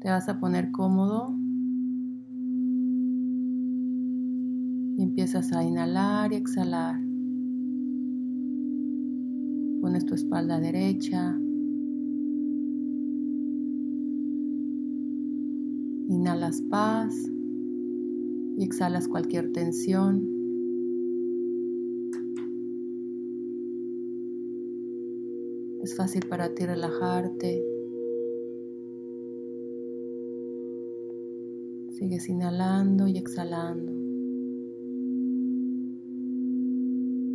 Te vas a poner cómodo y empiezas a inhalar y exhalar. Pones tu espalda derecha. Inhalas paz y exhalas cualquier tensión. Es fácil para ti relajarte. Sigues inhalando y exhalando.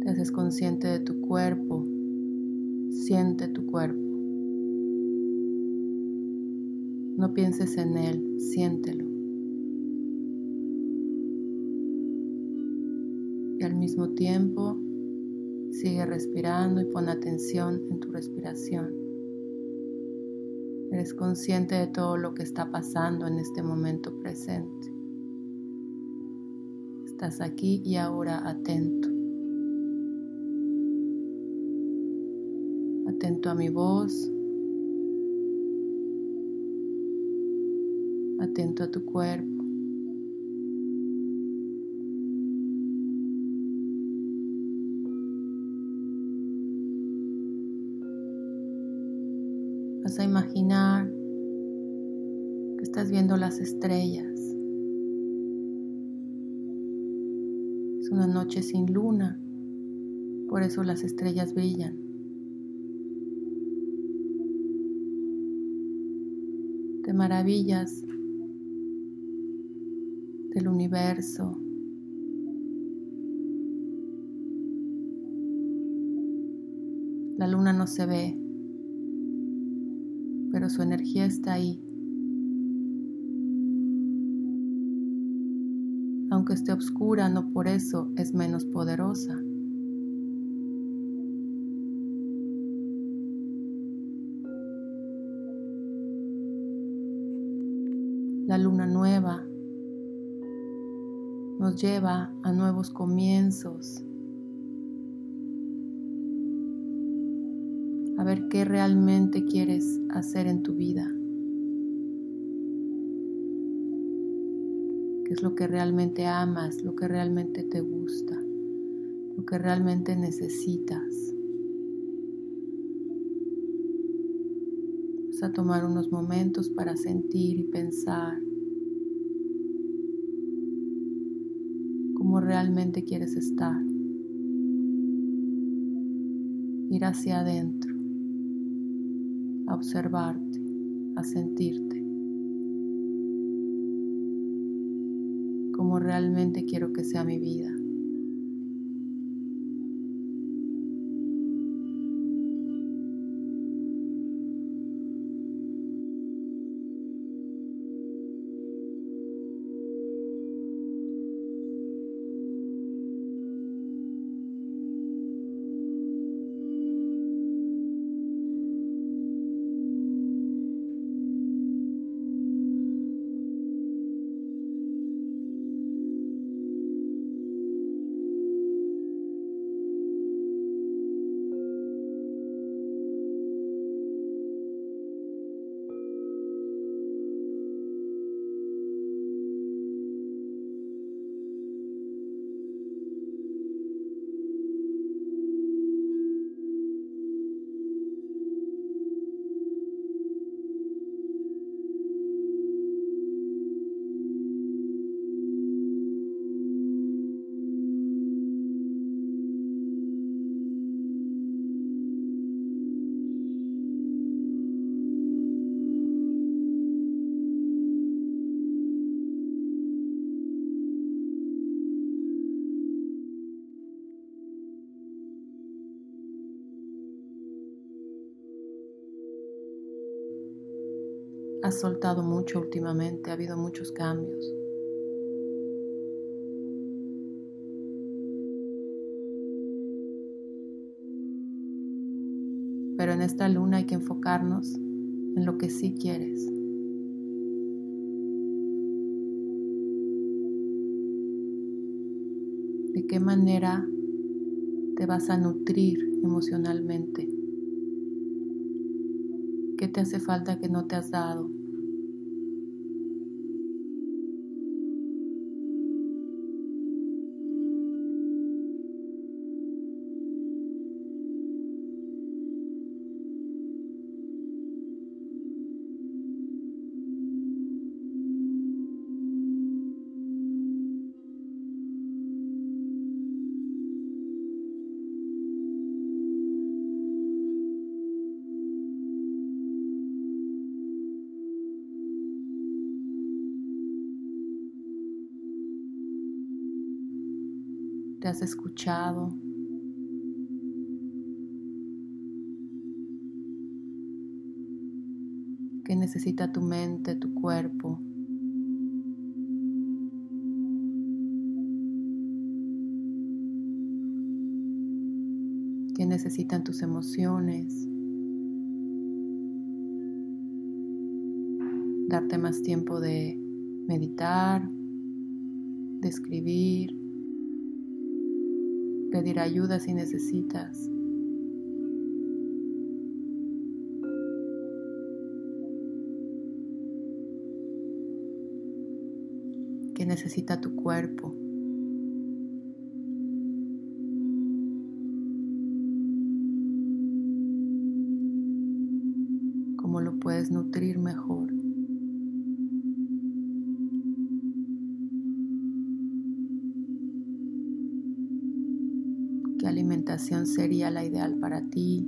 Te haces consciente de tu cuerpo. Siente tu cuerpo. No pienses en él, siéntelo. Y al mismo tiempo, sigue respirando y pon atención en tu respiración. Eres consciente de todo lo que está pasando en este momento presente. Estás aquí y ahora atento. Atento a mi voz. Atento a tu cuerpo. Vas a imaginar que estás viendo las estrellas. Es una noche sin luna, por eso las estrellas brillan. Te maravillas del universo. La luna no se ve, pero su energía está ahí. Aunque esté oscura, no por eso es menos poderosa. La luna nueva nos lleva a nuevos comienzos, a ver qué realmente quieres hacer en tu vida, qué es lo que realmente amas, lo que realmente te gusta, lo que realmente necesitas. Vas a tomar unos momentos para sentir y pensar cómo realmente quieres estar. Ir hacia adentro, a observarte, a sentirte. Cómo realmente quiero que sea mi vida. Has soltado mucho últimamente, ha habido muchos cambios. Pero en esta luna hay que enfocarnos en lo que sí quieres. ¿De qué manera te vas a nutrir emocionalmente? ¿Qué te hace falta que no te has dado? te has escuchado. ¿Qué necesita tu mente, tu cuerpo? ¿Qué necesitan tus emociones? Darte más tiempo de meditar, de escribir, pedir ayuda si necesitas. ¿Qué necesita tu cuerpo? ¿Cómo lo puedes nutrir mejor? ¿Qué alimentación sería la ideal para ti?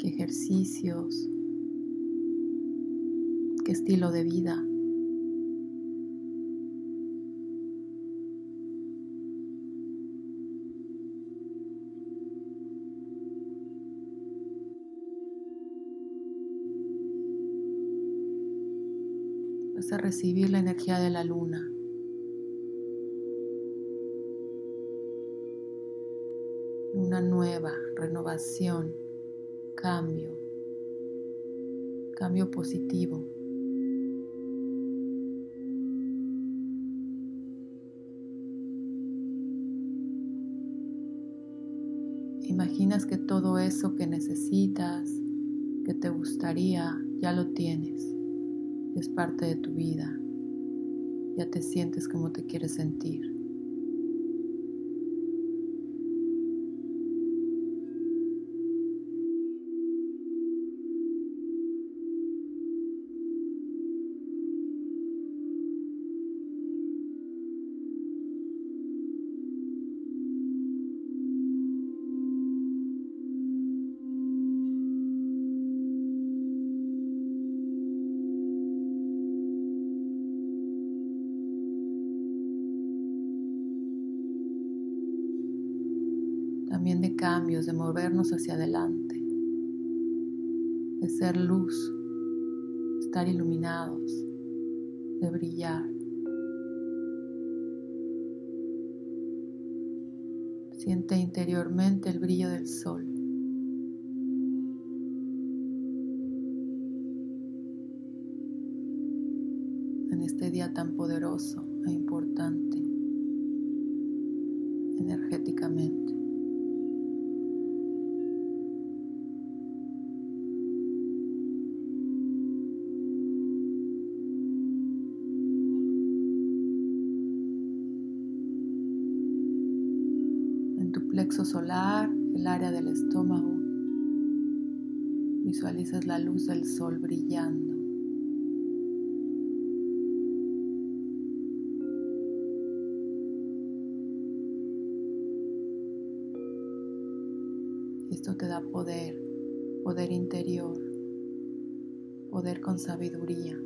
¿Qué ejercicios? ¿Qué estilo de vida? Vas a recibir la energía de la luna. Luna nueva, renovación, cambio, cambio positivo. Imaginas que todo eso que necesitas, que te gustaría, ya lo tienes. Es parte de tu vida. Ya te sientes como te quieres sentir. También de cambios, de movernos hacia adelante, de ser luz, de estar iluminados, de brillar. Siente interiormente el brillo del sol. En este día tan poderoso e importante, energéticamente. Plexo solar, el área del estómago, visualizas la luz del sol brillando. Esto te da poder, poder interior, poder con sabiduría.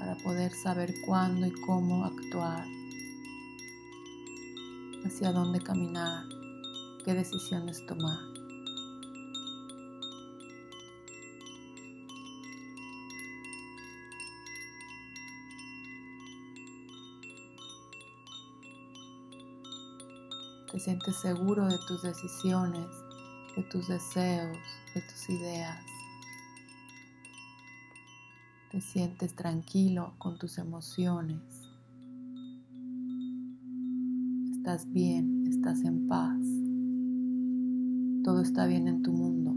Para poder saber cuándo y cómo actuar, hacia dónde caminar, qué decisiones tomar. Te sientes seguro de tus decisiones, de tus deseos, de tus ideas. Te sientes tranquilo con tus emociones. Estás bien, estás en paz. Todo está bien en tu mundo.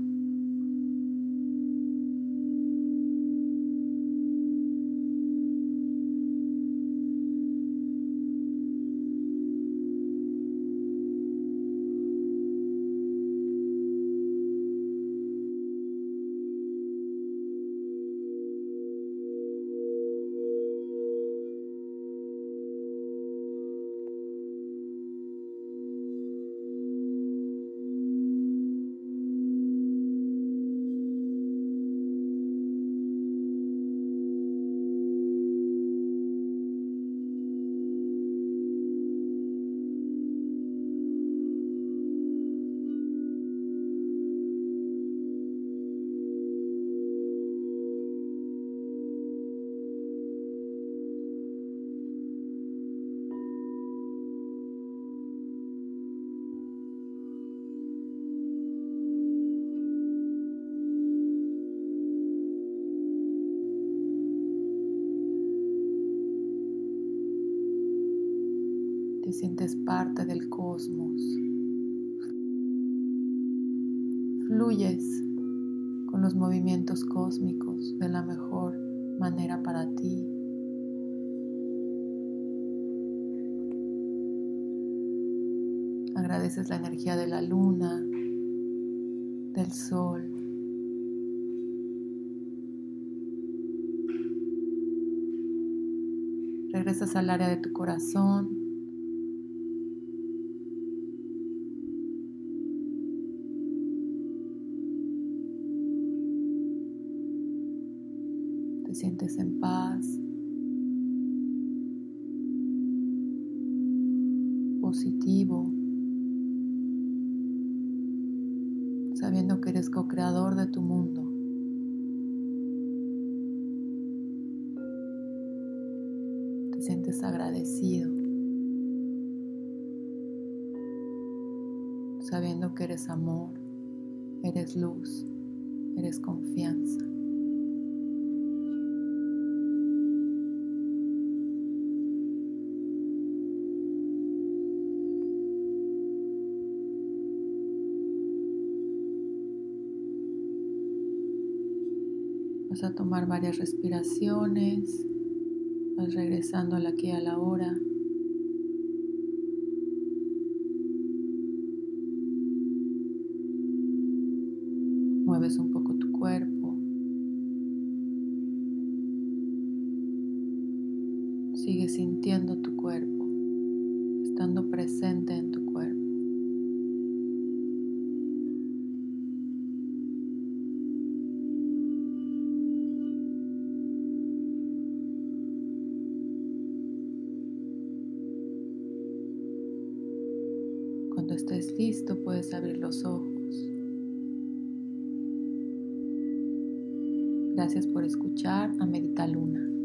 Te sientes parte del cosmos. Fluyes con los movimientos cósmicos de la mejor manera para ti. Agradeces la energía de la luna, del sol. Regresas al área de tu corazón. Te sientes en paz, positivo, sabiendo que eres co-creador de tu mundo. Te sientes agradecido, sabiendo que eres amor, eres luz, eres confianza. Vas a tomar varias respiraciones, vas regresando al aquí y a la hora. Mueves un poco tu cuerpo. Sigue sintiendo tu cuerpo, estando presente en tu cuerpo. Cuando estés listo, puedes abrir los ojos. Gracias por escuchar a Meditaluna.